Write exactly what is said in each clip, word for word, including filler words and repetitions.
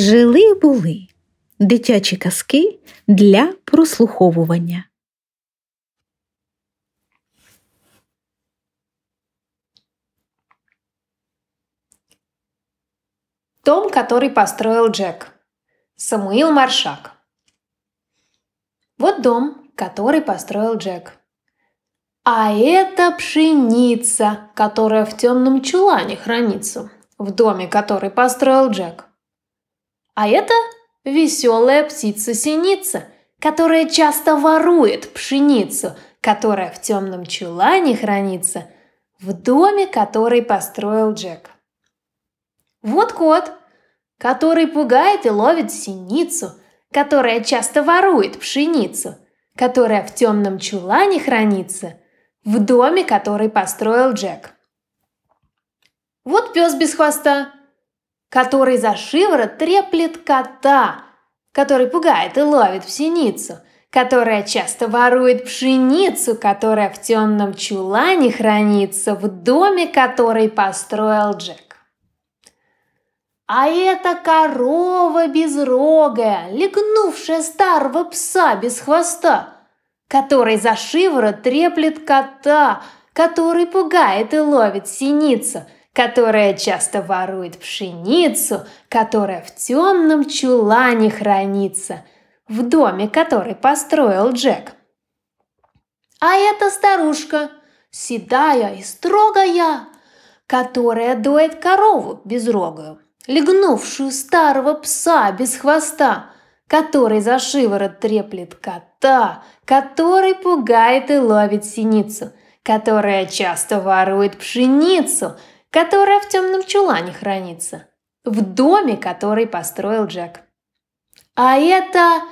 Жили-були. Дитячі казки для прослуховування. Дом, который построил Джек. Самуил Маршак. Вот дом, который построил Джек. А это пшеница, которая в темном чулане хранится, в доме, который построил Джек. А это веселая птица-синица, которая часто ворует пшеницу, которая в темном чулане хранится, в доме, который построил Джек. Вот кот, который пугает и ловит синицу, которая часто ворует пшеницу, которая в темном чулане хранится, в доме, который построил Джек. Вот пес без хвоста, который за шиворот треплет кота, который пугает и ловит синицу, которая часто ворует пшеницу, которая в темном чулане хранится, в доме, который построил Джек. А это корова безрогая, легнувшая старого пса без хвоста, который за шиворот треплет кота, который пугает и ловит синицу, которая часто ворует пшеницу, которая в темном чулане хранится, в доме, который построил Джек. А это старушка, седая и строгая, которая доит корову безрогую, легнувшую старого пса без хвоста, который за шиворот треплет кота, который пугает и ловит синицу, которая часто ворует пшеницу, которая в темном чулане хранится, в доме, который построил Джек. А это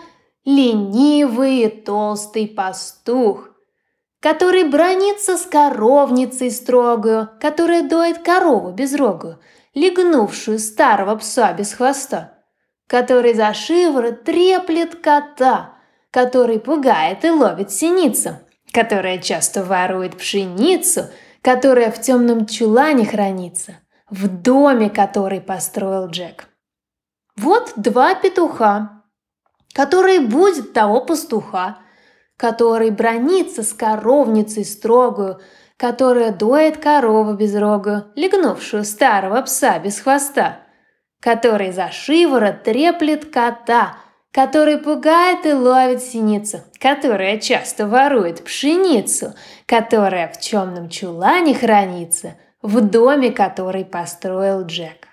ленивый и толстый пастух, который бранится с коровницей строгою, которая доит корову безрогую, легнувшую старого пса без хвоста, который за шиворот треплет кота, который пугает и ловит синицу, которая часто ворует пшеницу, которая в темном чулане хранится, в доме, который построил Джек. Вот два петуха, который будет того пастуха, который бранится с коровницей строгую, которая доит корову безрогую, легнувшую старого пса без хвоста, который за шиворот треплет кота, который пугает и ловит синицу, которая часто ворует пшеницу, которая в темном чулане хранится, в доме, который построил Джек.